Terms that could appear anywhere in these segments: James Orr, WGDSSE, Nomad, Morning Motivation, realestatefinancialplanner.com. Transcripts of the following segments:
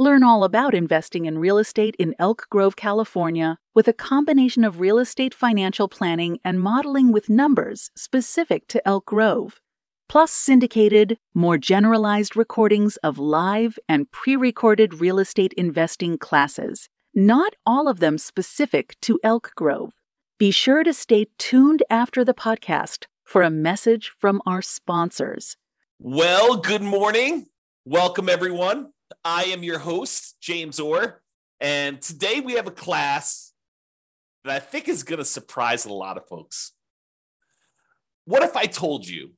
Learn all about investing in real estate in Elk Grove, California, with a combination of real estate financial planning and modeling with numbers specific to Elk Grove, plus syndicated, more generalized recordings of live and pre-recorded real estate investing classes, not all of them specific to Elk Grove. Be sure to stay tuned after the podcast for a message from our sponsors. Well, good morning. Welcome, everyone. I am your host, James Orr, and today we have a class that I think is going to surprise a lot of folks. What if I told you,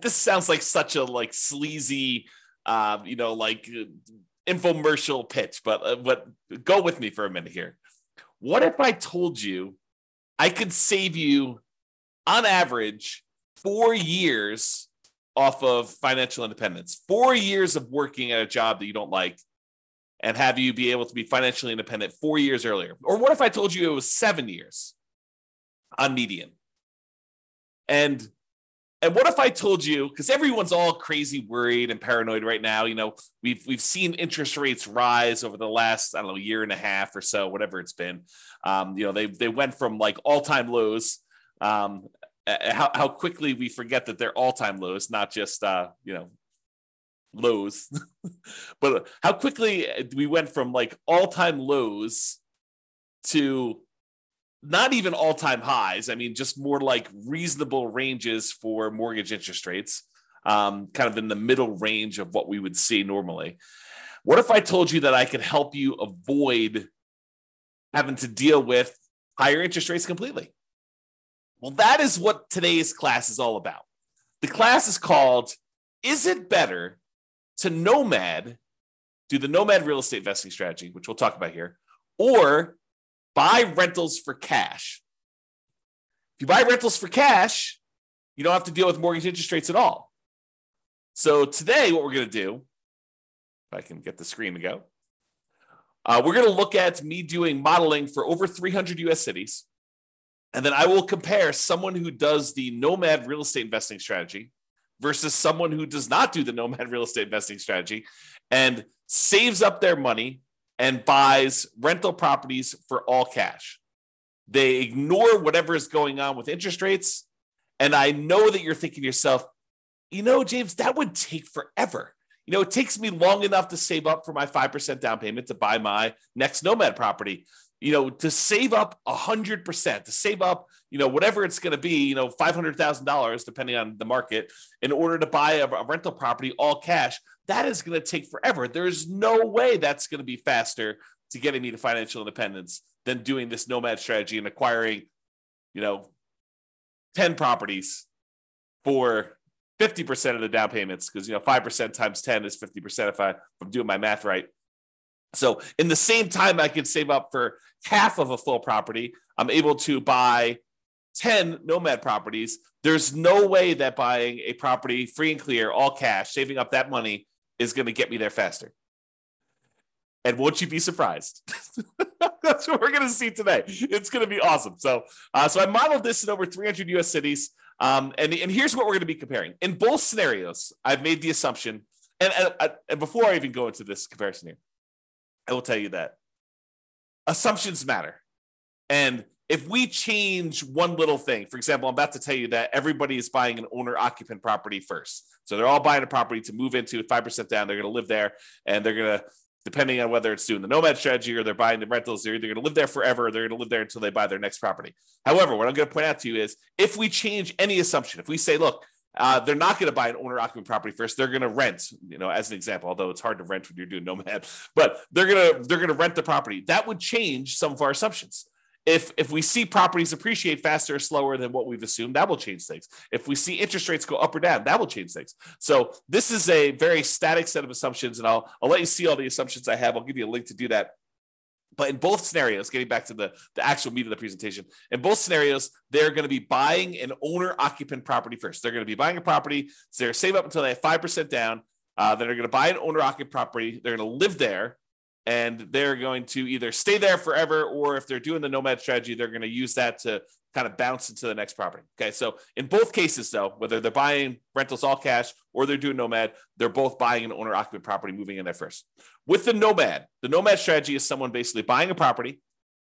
this sounds like such a sleazy, infomercial pitch, but go with me for a minute here. What if I told you I could save you, on average, 4 years off of financial independence, 4 years of working at a job that you don't like, and have you be able to be financially independent 4 years earlier? Or what if I told you it was 7 years on median? And what if I told you, because everyone's all crazy worried and paranoid right now, we've seen interest rates rise over the last, year and a half or so, whatever it's been. They went from all-time lows, how quickly we forget that they're all-time lows, not just, lows, but how quickly we went from all-time lows to not even all-time highs. Just more reasonable ranges for mortgage interest rates, kind of in the middle range of what we would see normally. What if I told you that I could help you avoid having to deal with higher interest rates completely? Well, that is what today's class is all about. The class is called, Is It Better to Nomad, do the Nomad Real Estate Investing Strategy, which we'll talk about here, or buy rentals for cash? If you buy rentals for cash, you don't have to deal with mortgage interest rates at all. So today what we're going to do, if I can get the screen to go, we're going to look at me doing modeling for over 300 U.S. cities. And then I will compare someone who does the Nomad Real Estate Investing Strategy versus someone who does not do the Nomad Real Estate Investing Strategy and saves up their money and buys rental properties for all cash. They ignore whatever is going on with interest rates. And I know that you're thinking to yourself, James, that would take forever. It takes me long enough to save up for my 5% down payment to buy my next Nomad property. To save up 100%, to save up, whatever it's going to be, $500,000, depending on the market, in order to buy a rental property all cash, that is going to take forever. There's no way that's going to be faster to getting me to financial independence than doing this Nomad strategy and acquiring, 10 properties for 50% of the down payments, because, 5% times 10 is 50% if I'm doing my math right. So in the same time I could save up for half of a full property, I'm able to buy 10 Nomad properties. There's no way that buying a property free and clear, all cash, saving up that money is going to get me there faster. And won't you be surprised? That's what we're going to see today. It's going to be awesome. So I modeled this in over 300 U.S. cities. And here's what we're going to be comparing. In both scenarios, I've made the assumption, and before I even go into this comparison here, I will tell you that assumptions matter. And if we change one little thing, for example, I'm about to tell you that everybody is buying an owner-occupant property first. So they're all buying a property to move into at 5% down. They're going to live there, and they're going to, depending on whether it's doing the Nomad strategy or they're buying the rentals, they're either going to live there forever or they're going to live there until they buy their next property. However, what I'm going to point out to you is if we change any assumption, if we say, look, they're not going to buy an owner-occupant property first. They're going to rent, as an example, although it's hard to rent when you're doing Nomad, but they're going to rent the property. That would change some of our assumptions. If we see properties appreciate faster or slower than what we've assumed, that will change things. If we see interest rates go up or down, that will change things. So this is a very static set of assumptions, and I'll let you see all the assumptions I have. I'll give you a link to do that. But in both scenarios, getting back to the actual meat of the presentation, in both scenarios, they're going to be buying an owner-occupant property first. They're going to be buying a property. So they're saving up until they have 5% down. They're going to buy an owner-occupant property. They're going to live there. And they're going to either stay there forever, or if they're doing the Nomad strategy, they're going to use that to kind of bounce into the next property. Okay, so in both cases though, whether they're buying rentals all cash or they're doing Nomad, they're both buying an owner-occupant property, moving in there first. With the Nomad strategy is someone basically buying a property,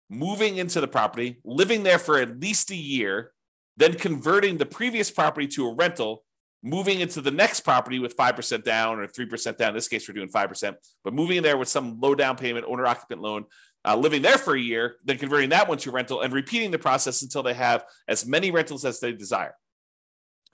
moving into the property, living there for at least a year, then converting the previous property to a rental, moving into the next property with 5% down or 3% down. In this case, we're doing 5%, but moving in there with some low down payment, owner-occupant loan, living there for a year, then converting that one to rental and repeating the process until they have as many rentals as they desire.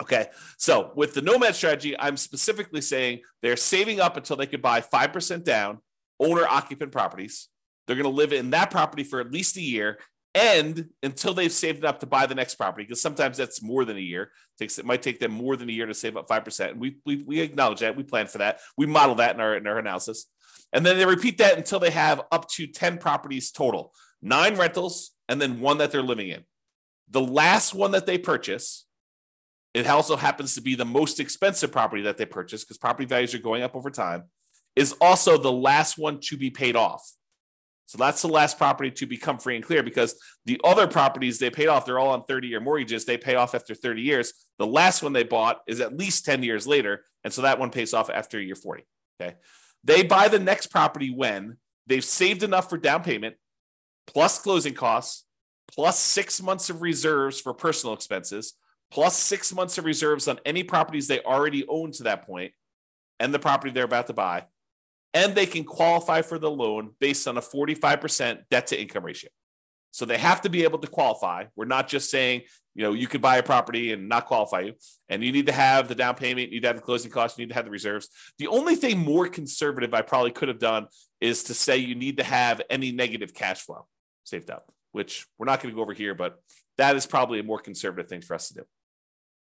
Okay, so with the Nomad strategy, I'm specifically saying they're saving up until they could buy 5% down owner-occupant properties. They're going to live in that property for at least a year, and until they've saved it up to buy the next property, because sometimes that's more than a year. It might take them more than a year to save up 5%. And we acknowledge that. We plan for that. We model that in our analysis. And then they repeat that until they have up to 10 properties total, 9 rentals, and then one that they're living in. The last one that they purchase, it also happens to be the most expensive property that they purchase, because property values are going up over time, is also the last one to be paid off. So that's the last property to become free and clear, because the other properties they paid off, they're all on 30-year mortgages. They pay off after 30 years. The last one they bought is at least 10 years later. And so that one pays off after year 40, okay? They buy the next property when they've saved enough for down payment, plus closing costs, plus 6 months of reserves for personal expenses, plus 6 months of reserves on any properties they already own to that point, and the property they're about to buy. And they can qualify for the loan based on a 45% debt to income ratio. So they have to be able to qualify. We're not just saying, you could buy a property and not qualify you. And you need to have the down payment, you need to have the closing costs, you need to have the reserves. The only thing more conservative I probably could have done is to say you need to have any negative cash flow saved up, which we're not going to go over here, but that is probably a more conservative thing for us to do.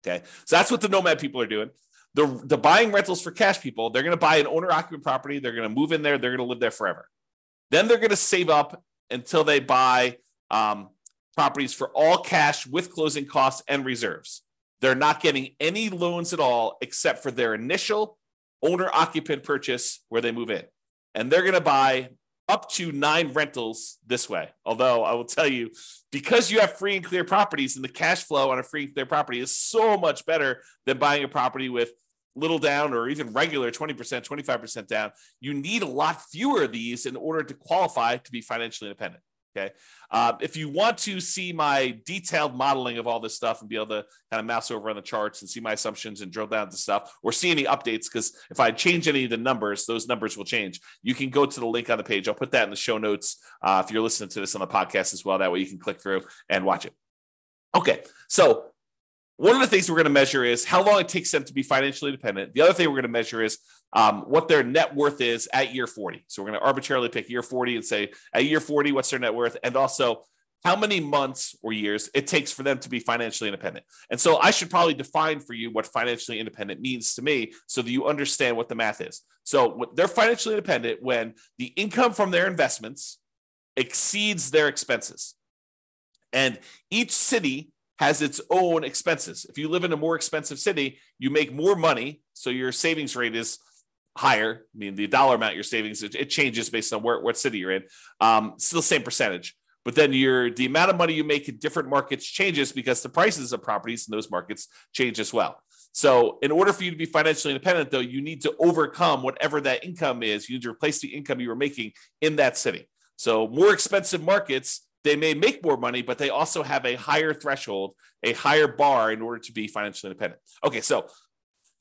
Okay, so that's what the Nomad people are doing. The buying rentals for cash people, they're going to buy an owner-occupant property. They're going to move in there. They're going to live there forever. Then they're going to save up until they buy properties for all cash with closing costs and reserves. They're not getting any loans at all except for their initial owner-occupant purchase where they move in. And they're going to buy up to 9 rentals this way. Although I will tell you, because you have free and clear properties and the cash flow on a free and clear property is so much better than buying a property with little down or even regular 20%, 25% down, you need a lot fewer of these in order to qualify to be financially independent, okay? If you want to see my detailed modeling of all this stuff and be able to kind of mouse over on the charts and see my assumptions and drill down to stuff or see any updates, because if I change any of the numbers, those numbers will change. You can go to the link on the page. I'll put that in the show notes if you're listening to this on the podcast as well. That way you can click through and watch it. Okay, so one of the things we're going to measure is how long it takes them to be financially independent. The other thing we're going to measure is what their net worth is at year 40. So we're going to arbitrarily pick year 40 and say, at year 40, what's their net worth? And also how many months or years it takes for them to be financially independent. And so I should probably define for you what financially independent means to me so that you understand what the math is. So they're financially independent when the income from their investments exceeds their expenses. And each city has its own expenses. If you live in a more expensive city, you make more money, so your savings rate is higher. I mean, the dollar amount you're saving, it changes based on what city you're in. Still same percentage. But then the amount of money you make in different markets changes because the prices of properties in those markets change as well. So in order for you to be financially independent, though, you need to overcome whatever that income is. You need to replace the income you were making in that city. So more expensive markets, they may make more money, but they also have a higher threshold, a higher bar in order to be financially independent. Okay, so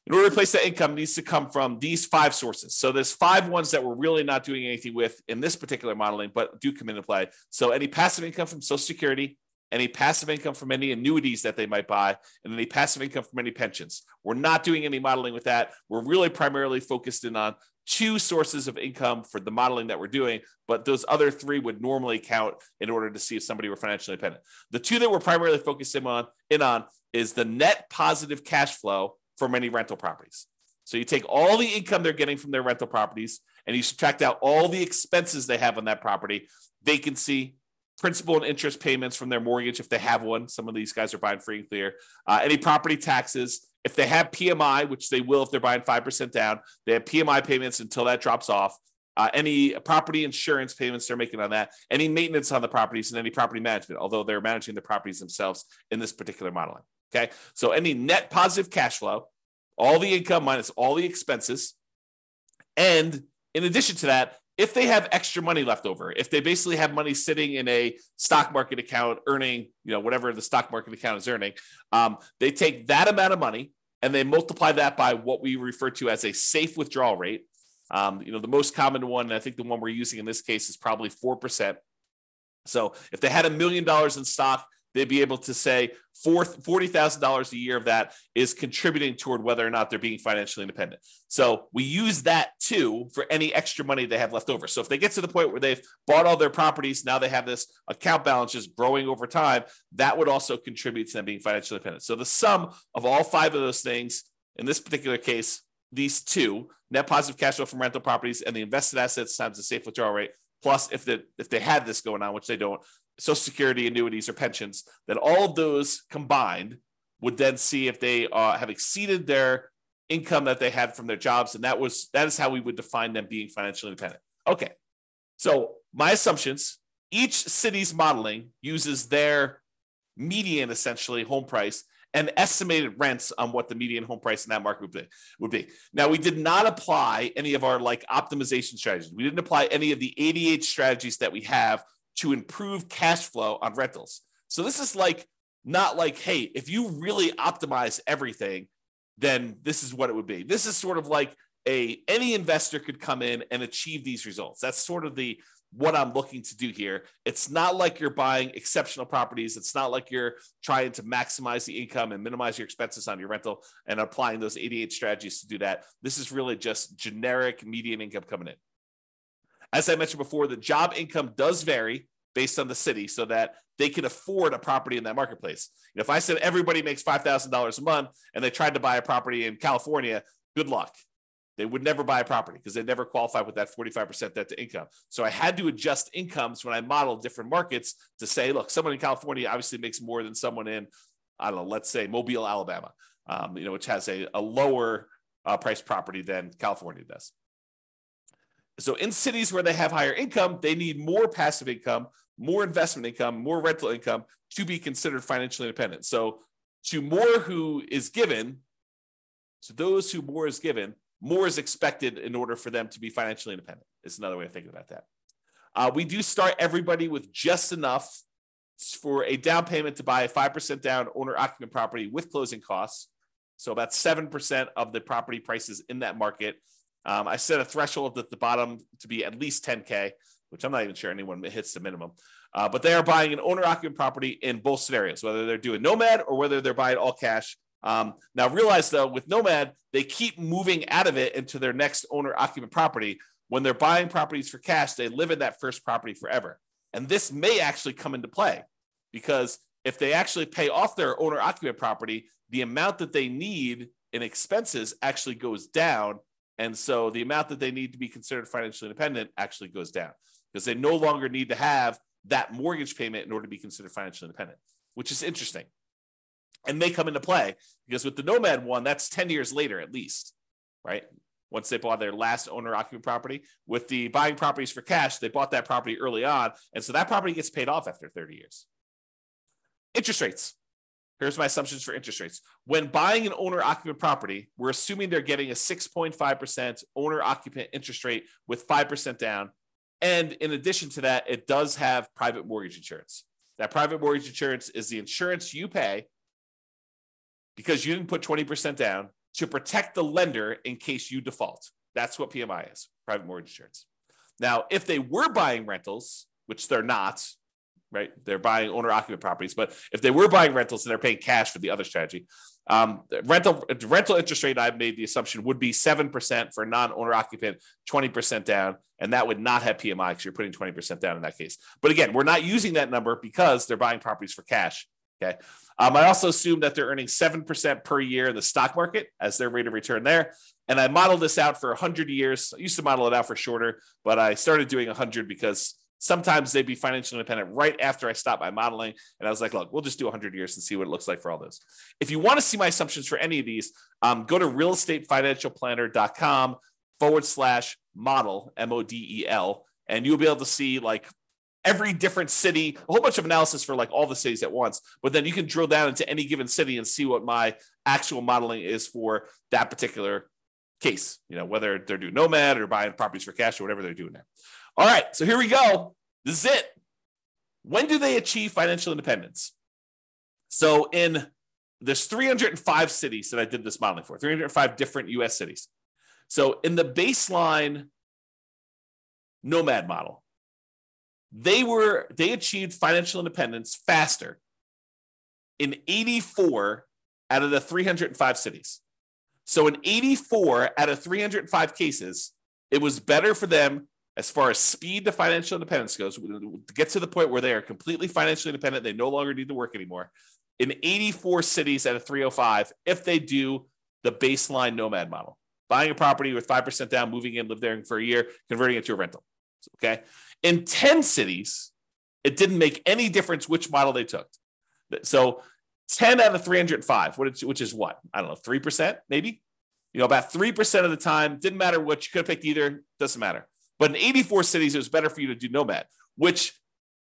in order to replace that income, needs to come from these 5 sources. So there's 5 ones that we're really not doing anything with in this particular modeling, but do come into play. So any passive income from Social Security, any passive income from any annuities that they might buy, and any passive income from any pensions. We're not doing any modeling with that. We're really primarily focused in on 2 sources of income for the modeling that we're doing, but those other 3 would normally count in order to see if somebody were financially independent. The 2 that we're primarily focused in on is the net positive cash flow from any rental properties. So you take all the income they're getting from their rental properties and you subtract out all the expenses they have on that property, vacancy, principal and interest payments from their mortgage if they have one. Some of these guys are buying free and clear. Any property taxes. If they have PMI, which they will if they're buying 5% down, they have PMI payments until that drops off. Any property insurance payments they're making on that, any maintenance on the properties, and any property management, although they're managing the properties themselves in this particular modeling, okay? So any net positive cash flow, all the income minus all the expenses. And in addition to that, if they have extra money left over, if they basically have money sitting in a stock market account earning, whatever the stock market account is earning, they take that amount of money and they multiply that by what we refer to as a safe withdrawal rate. The most common one, and I think the one we're using in this case is probably 4%. So if they had $1 million in stock, they'd be able to say $40,000 a year of that is contributing toward whether or not they're being financially independent. So we use that too for any extra money they have left over. So if they get to the point where they've bought all their properties, now they have this account balance just growing over time, that would also contribute to them being financially independent. So the sum of all five of those things, in this particular case, these two, net positive cash flow from rental properties and the invested assets times the safe withdrawal rate, plus if they had this going on, which they don't, Social Security, annuities, or pensions, that all of those combined would then see if they have exceeded their income that they had from their jobs. And that is how we would define them being financially independent. Okay, so my assumptions, each city's modeling uses their median, essentially, home price and estimated rents on what the median home price in that market would be. Now, we did not apply any of our optimization strategies. We didn't apply any of the 88 strategies that we have to improve cash flow on rentals. So this is not hey, if you really optimize everything, then this is what it would be. This is sort of any investor could come in and achieve these results. That's sort of what I'm looking to do here. It's not like you're buying exceptional properties. It's not like you're trying to maximize the income and minimize your expenses on your rental and applying those 88 strategies to do that. This is really just generic median income coming in. As I mentioned before, the job income does vary based on the city so that they can afford a property in that marketplace. And if I said everybody makes $5,000 a month and they tried to buy a property in California, good luck. They would never buy a property because they never qualify with that 45% debt to income. So I had to adjust incomes when I modeled different markets to say, look, someone in California obviously makes more than someone in, I don't know, let's say Mobile, Alabama, which has a lower price property than California does. So in cities where they have higher income, they need more passive income, more investment income, more rental income to be considered financially independent. So to more who is given, to those who more is given, more is expected in order for them to be financially independent. It's another way of thinking about that. We do start everybody with just enough for a down payment to buy a 5% down owner-occupant property with closing costs. So about 7% of the property prices in that market. I set a threshold at the bottom to be at least $10,000, which I'm not even sure anyone hits the minimum. But they are buying an owner-occupant property in both scenarios, whether they're doing Nomad or whether they're buying all cash. Now realize though, with Nomad, they keep moving out of it into their next owner-occupant property. When they're buying properties for cash, they live in that first property forever. And this may actually come into play because if they actually pay off their owner-occupant property, the amount that they need in expenses actually goes down. And so the amount that they need to be considered financially independent actually goes down because they no longer need to have that mortgage payment in order to be considered financially independent, which is interesting. And may come into play because with the Nomad one, that's 10 years later at least, right? Once they bought their last owner-occupant property. With the buying properties for cash, they bought that property early on. And so that property gets paid off after 30 years. Interest rates. Here's my assumptions for interest rates. When buying an owner-occupant property, we're assuming they're getting a 6.5% owner-occupant interest rate with 5% down. And in addition to that, it does have private mortgage insurance. That private mortgage insurance is the insurance you pay because you didn't put 20% down to protect the lender in case you default. That's what PMI is, private mortgage insurance. Now, if they were buying rentals, which they're not, right? They're buying owner-occupant properties, but if they were buying rentals and they're paying cash for the other strategy, the rental interest rate I've made the assumption would be 7% for non-owner-occupant, 20% down, and that would not have PMI because you're putting 20% down in that case. But again, we're not using that number because they're buying properties for cash. Okay. I also assume that they're earning 7% per year in the stock market as their rate of return there. And I modeled this out for 100 years. I used to model it out for shorter, but I started doing 100 because sometimes they'd be financially independent right after I stopped my modeling. And I was like, look, we'll just do 100 years and see what it looks like for all those. If you want to see my assumptions for any of these, go to realestatefinancialplanner.com /model, MODEL. And you'll be able to see like every different city, a whole bunch of analysis for like all the cities at once, but then you can drill down into any given city and see what my actual modeling is for that particular case, you know, whether they're doing Nomad or buying properties for cash or whatever they're doing there. All right, so here we go. This is it. When do they achieve financial independence? So there's 305 cities that I did this modeling for, 305 different US cities. So in the baseline Nomad model, they achieved financial independence faster in 84 out of the 305 cities. So in 84 out of 305 cases, it was better for them as far as speed to financial independence goes, to get to the point where they are completely financially independent, they no longer need to work anymore, in 84 cities out of 305, if they do the baseline Nomad model, buying a property with 5% down, moving in, live there for a year, converting it to a rental. Okay. In 10 cities, it didn't make any difference which model they took. So 10 out of 305, which is what? I don't know, 3% maybe? You know, about 3% of the time, didn't matter what, you could have picked either, doesn't matter. But in 84 cities, it was better for you to do Nomad, which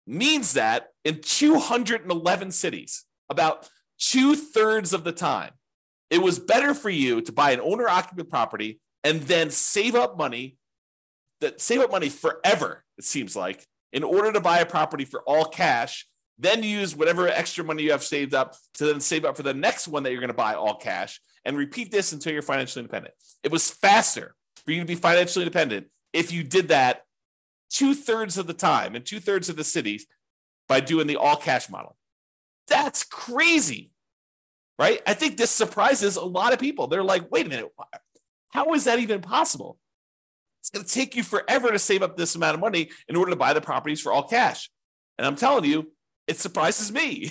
means that in 211 cities, about 2/3 of the time, it was better for you to buy an owner-occupant property and then save up money forever, it seems like, in order to buy a property for all cash, then use whatever extra money you have saved up to then save up for the next one that you're going to buy all cash, and repeat this until you're financially independent. It was faster for you to be financially independent if you did that 2/3 of the time in 2/3 of the cities by doing the all cash model. That's crazy, right? I think this surprises a lot of people. They're like, wait a minute, how is that even possible? It's going to take you forever to save up this amount of money in order to buy the properties for all cash. And I'm telling you, it surprises me.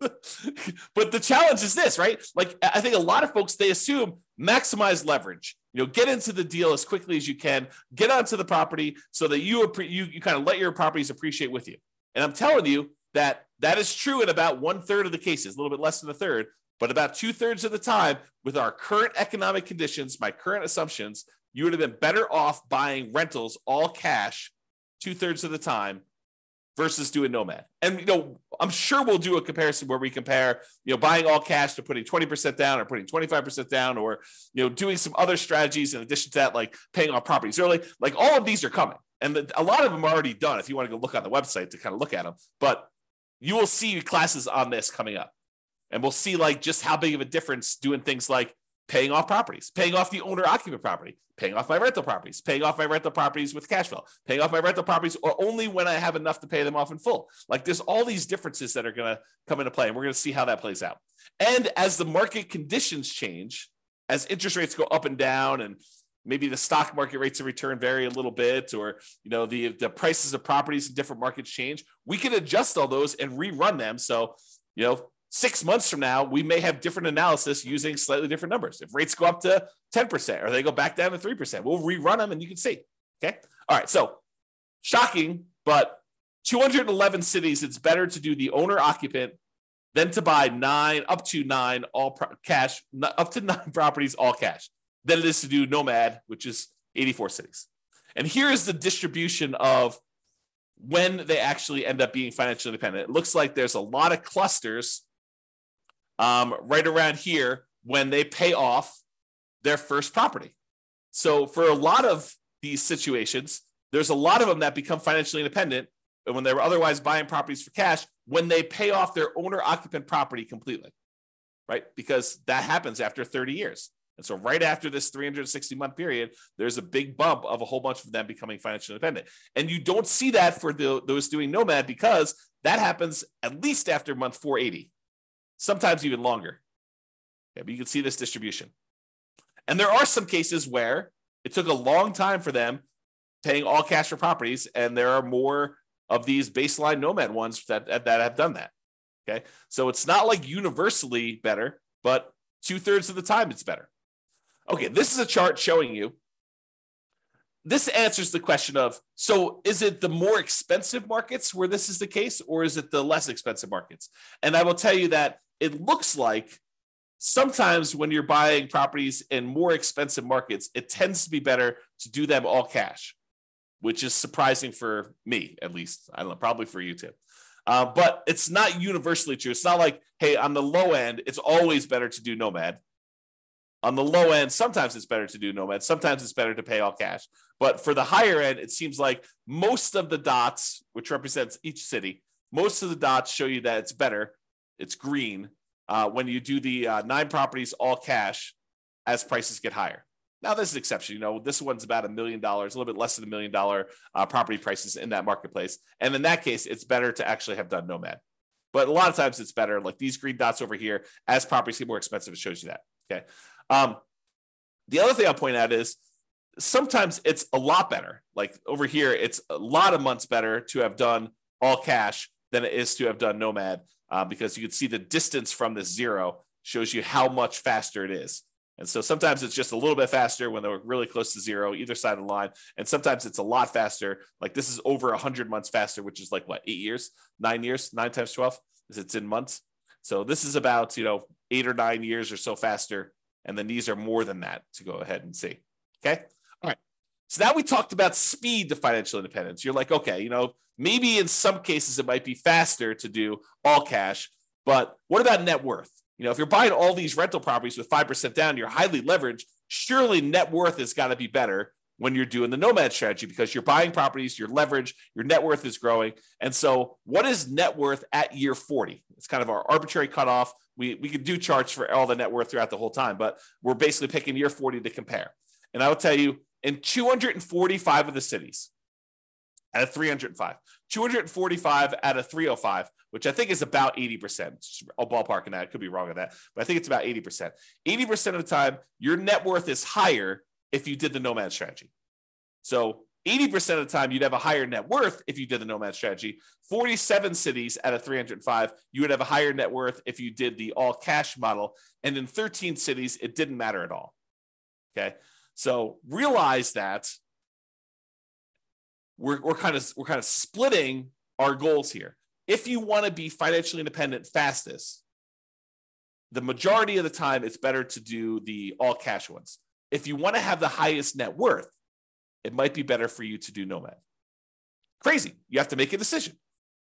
But the challenge is this, right? Like, I think a lot of folks, they assume maximize leverage. You know, get into the deal as quickly as you can, get onto the property so that you kind of let your properties appreciate with you. And I'm telling you that is true in about 1/3 of the cases, a little bit less than a third, but about 2/3 of the time with our current economic conditions, my current assumptions, you would have been better off buying rentals all cash 2/3 of the time versus doing Nomad. And, you know, I'm sure we'll do a comparison where we compare, you know, buying all cash to putting 20% down or putting 25% down or, you know, doing some other strategies in addition to that, like paying off properties early. Like all of these are coming. And a lot of them are already done if you want to go look on the website to kind of look at them. But you will see classes on this coming up. And we'll see like just how big of a difference doing things like paying off properties, paying off the owner-occupant property, paying off my rental properties with cash flow, paying off my rental properties, or only when I have enough to pay them off in full. Like there's all these differences that are going to come into play, and we're going to see how that plays out. And as the market conditions change, as interest rates go up and down, and maybe the stock market rates of return vary a little bit, or you know the prices of properties in different markets change, we can adjust all those and rerun them. So, you know, 6 months from now, we may have different analysis using slightly different numbers. If rates go up to 10% or they go back down to 3%, we'll rerun them and you can see. Okay. All right. So shocking, but 211 cities, it's better to do the owner-occupant than to buy up to 9 properties, all cash, than it is to do Nomad, which is 84 cities. And here is the distribution of when they actually end up being financially independent. It looks like there's a lot of clusters right around here when they pay off their first property. So for a lot of these situations, there's a lot of them that become financially independent and when they were otherwise buying properties for cash, when they pay off their owner-occupant property completely, right? Because that happens after 30 years. And so right after this 360-month period, there's a big bump of a whole bunch of them becoming financially independent. And you don't see that for those doing Nomad because that happens at least after month 480. Sometimes even longer. Yeah, but you can see this distribution. And there are some cases where it took a long time for them paying all cash for properties. And there are more of these baseline Nomad ones that have done that. Okay. So it's not like universally better, but 2/3 of the time it's better. Okay. This is a chart showing you. This answers the question of, so is it the more expensive markets where this is the case, or is it the less expensive markets? And I will tell you that it looks like sometimes when you're buying properties in more expensive markets, it tends to be better to do them all cash, which is surprising for me, at least. I don't know, probably for you too. But it's not universally true. It's not like, hey, on the low end, it's always better to do Nomad. On the low end, sometimes it's better to do Nomad. Sometimes it's better to pay all cash. But for the higher end, it seems like most of the dots, which represents each city, most of the dots show you that it's better. It's green when you do the 9 properties all cash as prices get higher. Now, there's an exception. You know, this one's about $1 million, a little bit less than $1 million property prices in that marketplace. And in that case, it's better to actually have done Nomad. But a lot of times it's better. Like these green dots over here, as properties get more expensive, it shows you that. Okay. The other thing I'll point out is sometimes it's a lot better. Like over here, it's a lot of months better to have done all cash than it is to have done Nomad, because you can see the distance from the zero shows you how much faster it is. And so sometimes it's just a little bit faster when they're really close to zero, either side of the line. And sometimes it's a lot faster. Like this is over 100 months faster, which is like what, 8 years, 9 years, 9 times 12 is it's in months. So this is about, 8 or 9 years or so faster. And then these are more than that to go ahead and see. Okay. All right. So now we talked about speed to financial independence. You're like, okay, maybe in some cases it might be faster to do all cash, but what about net worth? If you're buying all these rental properties with 5% down, you're highly leveraged. Surely net worth has got to be better when you're doing the Nomad strategy because you're buying properties, you're leveraged, your net worth is growing. And so what is net worth at year 40? It's kind of our arbitrary cutoff. We could do charts for all the net worth throughout the whole time, but we're basically picking year 40 to compare. And I will tell you, in 245 of the cities, out of 305, 245 out of 305, which I think is about 80%. I'll ballpark in that. I could be wrong on that, but I think it's about 80%. 80% of the time, your net worth is higher if you did the Nomad strategy. So 80% of the time, you'd have a higher net worth if you did the Nomad strategy. 47 cities out of 305, you would have a higher net worth if you did the all cash model. And in 13 cities, it didn't matter at all. Okay. So realize that we're kind of splitting our goals here. If you want to be financially independent fastest, the majority of the time it's better to do the all cash ones. If you want to have the highest net worth, it might be better for you to do Nomad. Crazy. You have to make a decision.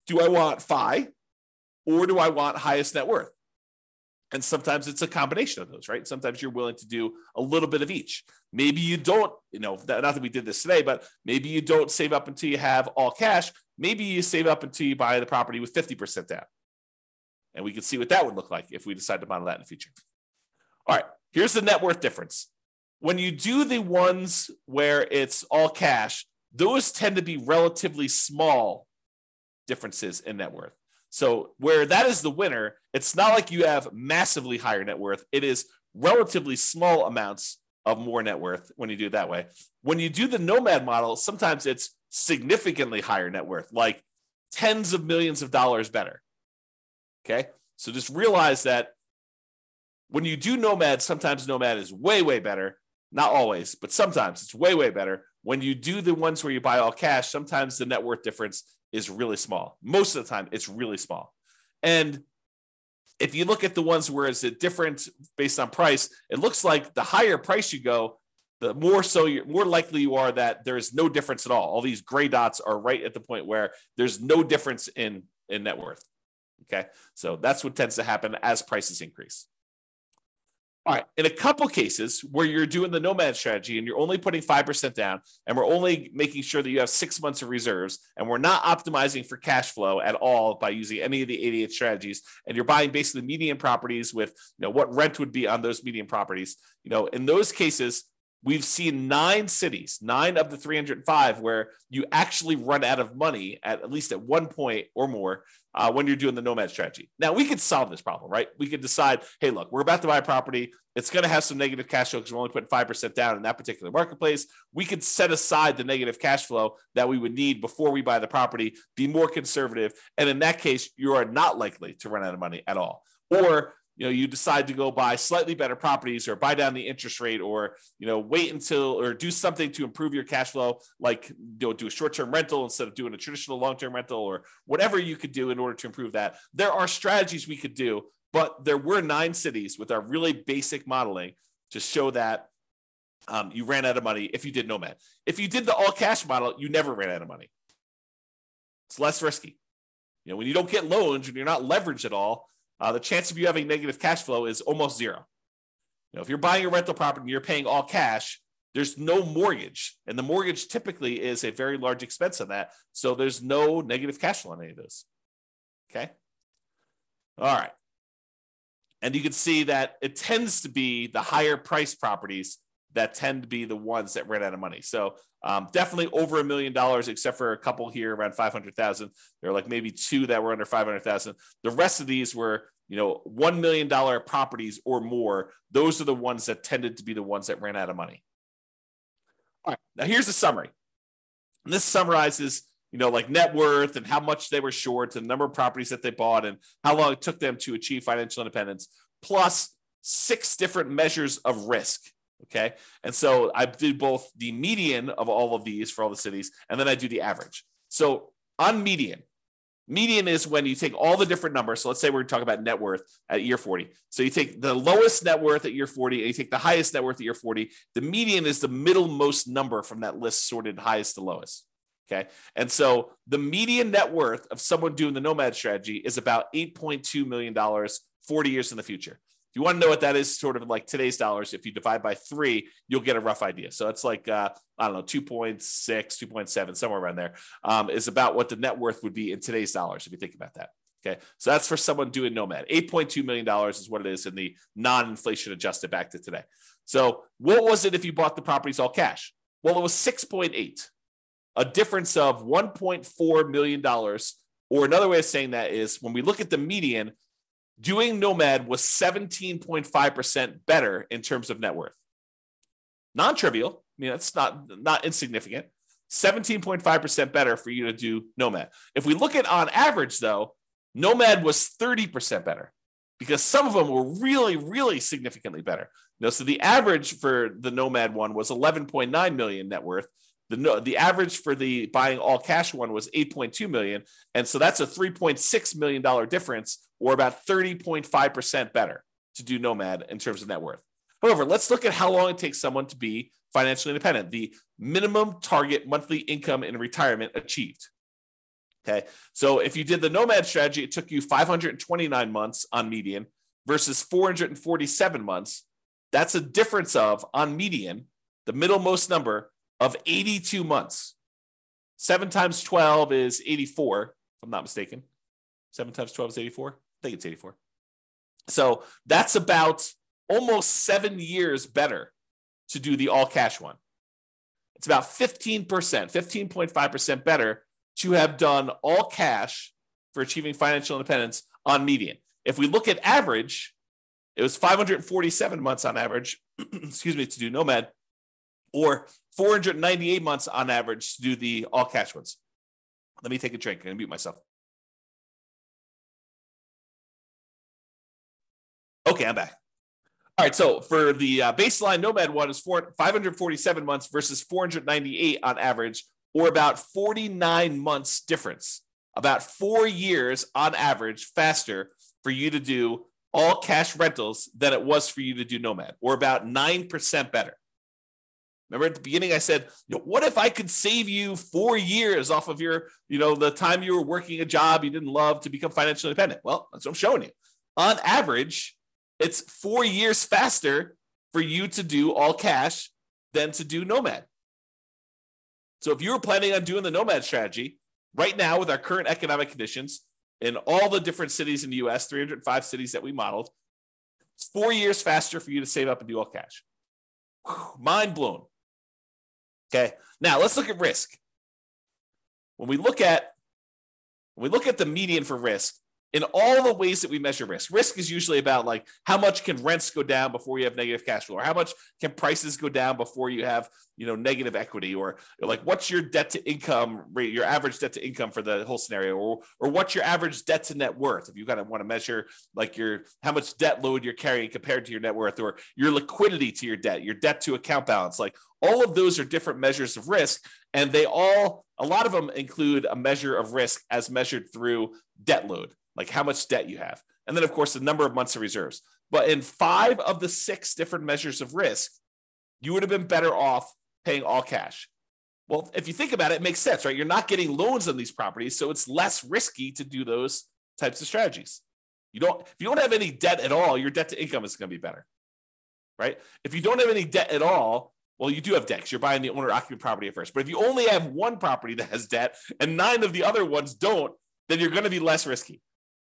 Do I want FI or do I want highest net worth? And sometimes it's a combination of those, right? Sometimes you're willing to do a little bit of each. Maybe you don't, not that we did this today, but maybe you don't save up until you have all cash. Maybe you save up until you buy the property with 50% down. And we can see what that would look like if we decide to model that in the future. All right, here's the net worth difference. When you do the ones where it's all cash, those tend to be relatively small differences in net worth. So where that is the winner, it's not like you have massively higher net worth. It is relatively small amounts of more net worth when you do it that way. When you do the Nomad model, sometimes it's significantly higher net worth, like tens of millions of dollars better. Okay. So just realize that when you do Nomad, sometimes Nomad is way, way better. Not always, but sometimes it's way, way better. When you do the ones where you buy all cash, sometimes the net worth difference is really small. Most of the time, it's really small. And if you look at the ones where it's different based on price, it looks like the higher price you go, the more so you're more likely you are that there is no difference at all. All these gray dots are right at the point where there's no difference in net worth. Okay. So that's what tends to happen as prices increase. All right. In a couple cases where you're doing the Nomad strategy and you're only putting 5% down and we're only making sure that you have 6 months of reserves and we're not optimizing for cash flow at all by using any of the 88 strategies and you're buying basically median properties with what rent would be on those median properties, in those cases, We've seen 9 cities, 9 of the 305, where you actually run out of money at least at one point or more when you're doing the Nomad strategy. Now, we could solve this problem, right? We could decide, hey, look, we're about to buy a property. It's going to have some negative cash flow because we're only putting 5% down in that particular marketplace. We could set aside the negative cash flow that we would need before we buy the property, be more conservative. And in that case, you are not likely to run out of money at all. Or you decide to go buy slightly better properties or buy down the interest rate or, wait until or do something to improve your cash flow, like do a short-term rental instead of doing a traditional long-term rental or whatever you could do in order to improve that. There are strategies we could do, but there were 9 cities with our really basic modeling to show that you ran out of money if you did Nomad. If you did the all-cash model, you never ran out of money. It's less risky. When you don't get loans and you're not leveraged at all, the chance of you having negative cash flow is almost zero. If you're buying a rental property and you're paying all cash, there's no mortgage. And the mortgage typically is a very large expense on that. So there's no negative cash flow on any of those. Okay. All right. And you can see that it tends to be the higher priced properties that tend to be the ones that ran out of money. So definitely over $1 million, except for a couple here around 500,000. There are like maybe 2 that were under 500,000. The rest of these were, $1 million properties or more. Those are the ones that tended to be the ones that ran out of money. All right, now here's the summary. And this summarizes, like net worth and how much they were short and the number of properties that they bought and how long it took them to achieve financial independence, plus 6 different measures of risk. Okay. And so I did both the median of all of these for all the cities, and then I do the average. So on median is when you take all the different numbers. So let's say we're talking about net worth at year 40. So you take the lowest net worth at year 40, and you take the highest net worth at year 40. The median is the middlemost number from that list sorted highest to lowest. Okay. And so the median net worth of someone doing the Nomad strategy is about $8.2 million, 40 years in the future. You want to know what that is, sort of like today's dollars. If you divide by 3, you'll get a rough idea. So it's like, 2.6, 2.7, somewhere around there, is about what the net worth would be in today's dollars, if you think about that. Okay. So that's for someone doing Nomad. $8.2 million is what it is in the non-inflation adjusted back to today. So what was it if you bought the properties all cash? Well, it was 6.8, a difference of $1.4 million. Or another way of saying that is when we look at the median, doing Nomad was 17.5% better in terms of net worth. Non-trivial. It's not insignificant. 17.5% better for you to do Nomad. If we look at on average, though, Nomad was 30% better because some of them were really, really significantly better. So the average for the Nomad one was 11.9 million net worth. The average for the buying all cash one was 8.2 million. And so that's a $3.6 million difference, or about 30.5% better to do Nomad in terms of net worth. However, let's look at how long it takes someone to be financially independent, the minimum target monthly income in retirement achieved. Okay. So if you did the Nomad strategy, it took you 529 months on median versus 447 months. That's a difference of, on median, the middlemost number of 82 months. 7 times 12 is 84, if I'm not mistaken. 7 times 12 is 84. I think it's 84. So that's about almost 7 years better to do the all cash one. It's about 15.5% better to have done all cash for achieving financial independence on median. If we look at average, it was 547 months on average, to do Nomad, or 498 months on average to do the all cash ones. Let me take a drink. I'm going to mute myself. Okay, I'm back. All right, so for the baseline Nomad one is 547 months versus 498 on average, or about 49 months difference. About 4 years on average faster for you to do all cash rentals than it was for you to do Nomad, or about 9% better. Remember at the beginning, I said, what if I could save you 4 years off of your, the time you were working a job you didn't love to become financially independent? Well, that's what I'm showing you. On average, it's 4 years faster for you to do all cash than to do Nomad. So if you were planning on doing the Nomad strategy right now with our current economic conditions in all the different cities in the US, 305 cities that we modeled, it's 4 years faster for you to save up and do all cash. Mind blown. Okay. Now let's look at risk. When we look at the median for risk, in all the ways that we measure risk is usually about like how much can rents go down before you have negative cash flow, or how much can prices go down before you have, negative equity, or like what's your debt to income rate, your average debt to income for the whole scenario, or what's your average debt to net worth. If you kind of want to measure like how much debt load you're carrying compared to your net worth, or your liquidity to your debt to account balance, like all of those are different measures of risk. And a lot of them include a measure of risk as measured through debt load, like how much debt you have. And then, of course, the number of months of reserves. But in 5 of the 6 different measures of risk, you would have been better off paying all cash. Well, if you think about it, it makes sense, right? You're not getting loans on these properties, so it's less risky to do those types of strategies. If you don't have any debt at all, your debt to income is going to be better, right? If you don't have any debt at all, well, you do have debt because you're buying the owner-occupant property at first. But if you only have one property that has debt and 9 of the other ones don't, then you're going to be less risky.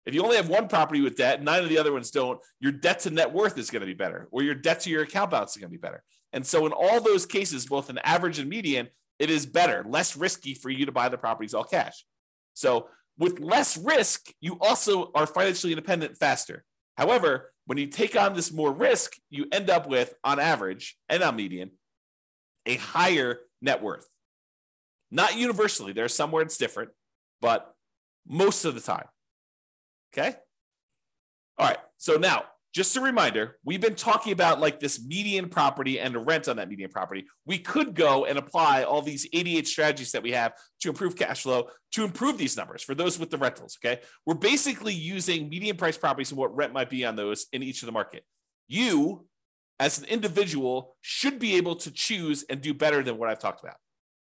If you only have one property with debt, 9 of the other ones don't, your debt to net worth is going to be better, or your debt to your account balance is going to be better. And so in all those cases, both an average and median, it is better, less risky for you to buy the properties all cash. So with less risk, you also are financially independent faster. However, when you take on this more risk, you end up with, on average and on median, a higher net worth. Not universally. There's somewhere it's different, but most of the time. Okay. All right. So now, just a reminder, we've been talking about like this median property and the rent on that median property. We could go and apply all these 88 strategies that we have to improve cash flow, to improve these numbers for those with the rentals. Okay. We're basically using median price properties and what rent might be on those in each of the market. You, as an individual, should be able to choose and do better than what I've talked about.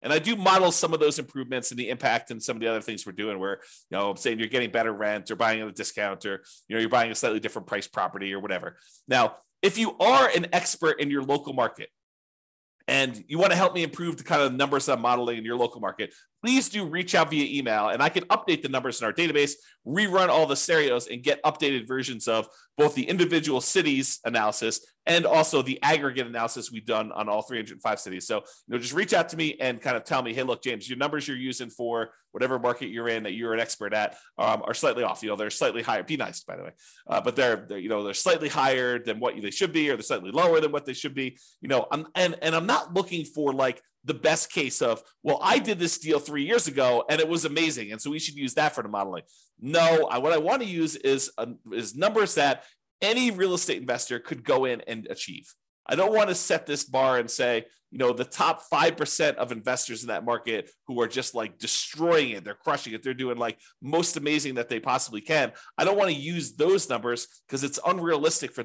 And I do model some of those improvements and the impact and some of the other things we're doing where, I'm saying you're getting better rent or buying at a discount or, you're buying a slightly different price property or whatever. Now, if you are an expert in your local market and you want to help me improve the kind of numbers I'm modeling in your local market, please do reach out via email and I can update the numbers in our database, rerun all the scenarios and get updated versions of both the individual cities analysis and also the aggregate analysis we've done on all 305 cities. So, just reach out to me and kind of tell me, hey, look, James, your numbers you're using for whatever market you're in that you're an expert at are slightly off. They're slightly higher. Be nice, by the way. But they're slightly higher than what they should be, or they're slightly lower than what they should be. I'm not looking for like the best case of, well, I did this deal 3 years ago and it was amazing, and so we should use that for the modeling. No, what I want to use is numbers that any real estate investor could go in and achieve. I don't want to set this bar and say, the top 5% of investors in that market who are just like destroying it, they're crushing it, they're doing like most amazing that they possibly can. I don't want to use those numbers because it's unrealistic for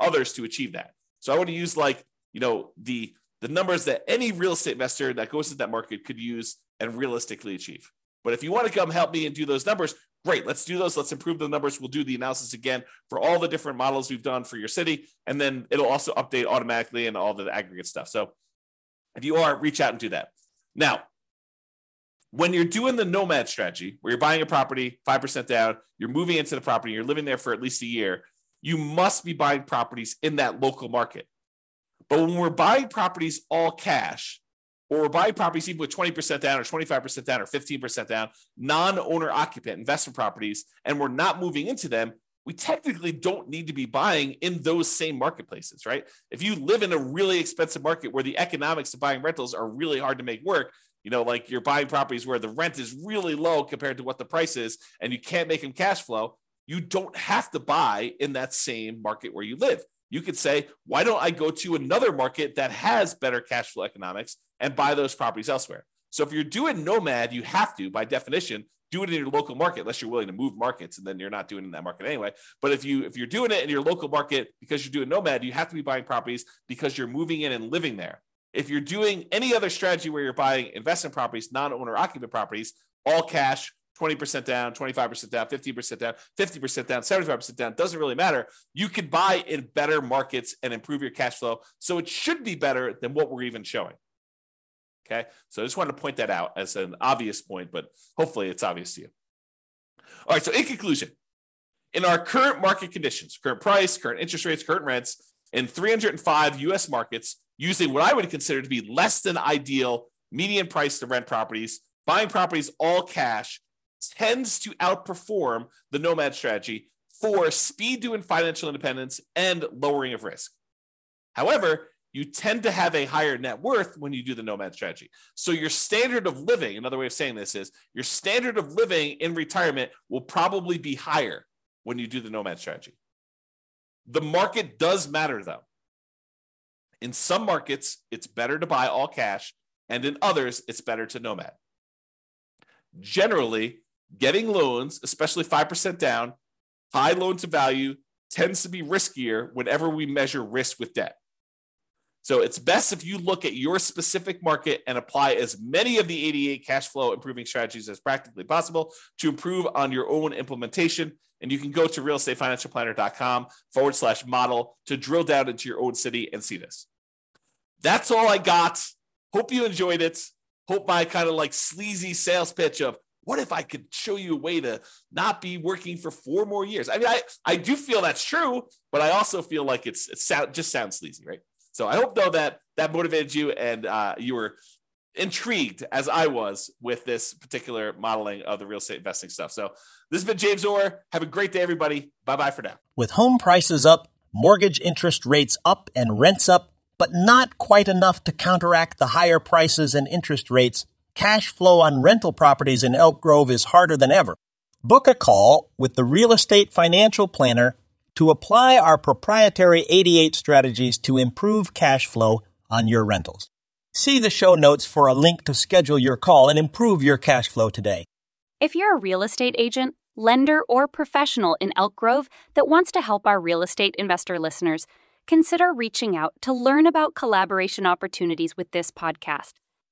others to achieve that. So I want to use like, the numbers that any real estate investor that goes to that market could use and realistically achieve. But if you want to come help me and do those numbers, great, let's do those. Let's improve the numbers. We'll do the analysis again for all the different models we've done for your city. And then it'll also update automatically and all the aggregate stuff. So if you are, reach out and do that. Now, when you're doing the Nomad strategy, where you're buying a property, 5% down, you're moving into the property, you're living there for at least a year, you must be buying properties in that local market. But when we're buying properties all cash, or we're buying properties even with 20% down or 25% down or 15% down, non-owner occupant investment properties, and we're not moving into them, we technically don't need to be buying in those same marketplaces, right? If you live in a really expensive market where the economics of buying rentals are really hard to make work, like you're buying properties where the rent is really low compared to what the price is, and you can't make them cash flow, you don't have to buy in that same market where you live. You could say, why don't I go to another market that has better cash flow economics and buy those properties elsewhere? So if you're doing Nomad, you have to, by definition, do it in your local market, unless you're willing to move markets, and then you're not doing it in that market anyway. But if you're doing it in your local market because you're doing Nomad, you have to be buying properties because you're moving in and living there. If you're doing any other strategy where you're buying investment properties, non-owner occupant properties, all cash, 20% down, 25% down, 15% down, 50% down, 75% down, doesn't really matter. You can buy in better markets and improve your cash flow. So it should be better than what we're even showing. Okay. So I just wanted to point that out as an obvious point, but hopefully it's obvious to you. All right. So in conclusion, in our current market conditions, current price, current interest rates, current rents, in 305 US markets, using what I would consider to be less than ideal median price to rent properties, buying properties all cash, tends to outperform the Nomad strategy for speed to financial independence and lowering of risk. However, you tend to have a higher net worth when you do the Nomad strategy. So your standard of living, another way of saying this is, your standard of living in retirement will probably be higher when you do the Nomad strategy. The market does matter though. In some markets, it's better to buy all cash, and in others, it's better to Nomad. Generally, getting loans, especially 5% down, high loan to value, tends to be riskier whenever we measure risk with debt. So it's best if you look at your specific market and apply as many of the 88 cash flow improving strategies as practically possible to improve on your own implementation. And you can go to realestatefinancialplanner.com /model to drill down into your own city and see this. That's all I got. Hope you enjoyed it. Hope my kind of like sleazy sales pitch of what if I could show you a way to not be working for 4 more years. I mean, I do feel that's true, but I also feel like it just sounds sleazy, right? So I hope though that motivated you and you were intrigued as I was with this particular modeling of the real estate investing stuff. So this has been James Orr. Have a great day, everybody. Bye-bye for now. With home prices up, mortgage interest rates up, and rents up, but not quite enough to counteract the higher prices and interest rates, cash flow on rental properties in Elk Grove is harder than ever. Book a call with the Real Estate Financial Planner to apply our proprietary 88 strategies to improve cash flow on your rentals. See the show notes for a link to schedule your call and improve your cash flow today. If you're a real estate agent, lender, or professional in Elk Grove that wants to help our real estate investor listeners, consider reaching out to learn about collaboration opportunities with this podcast.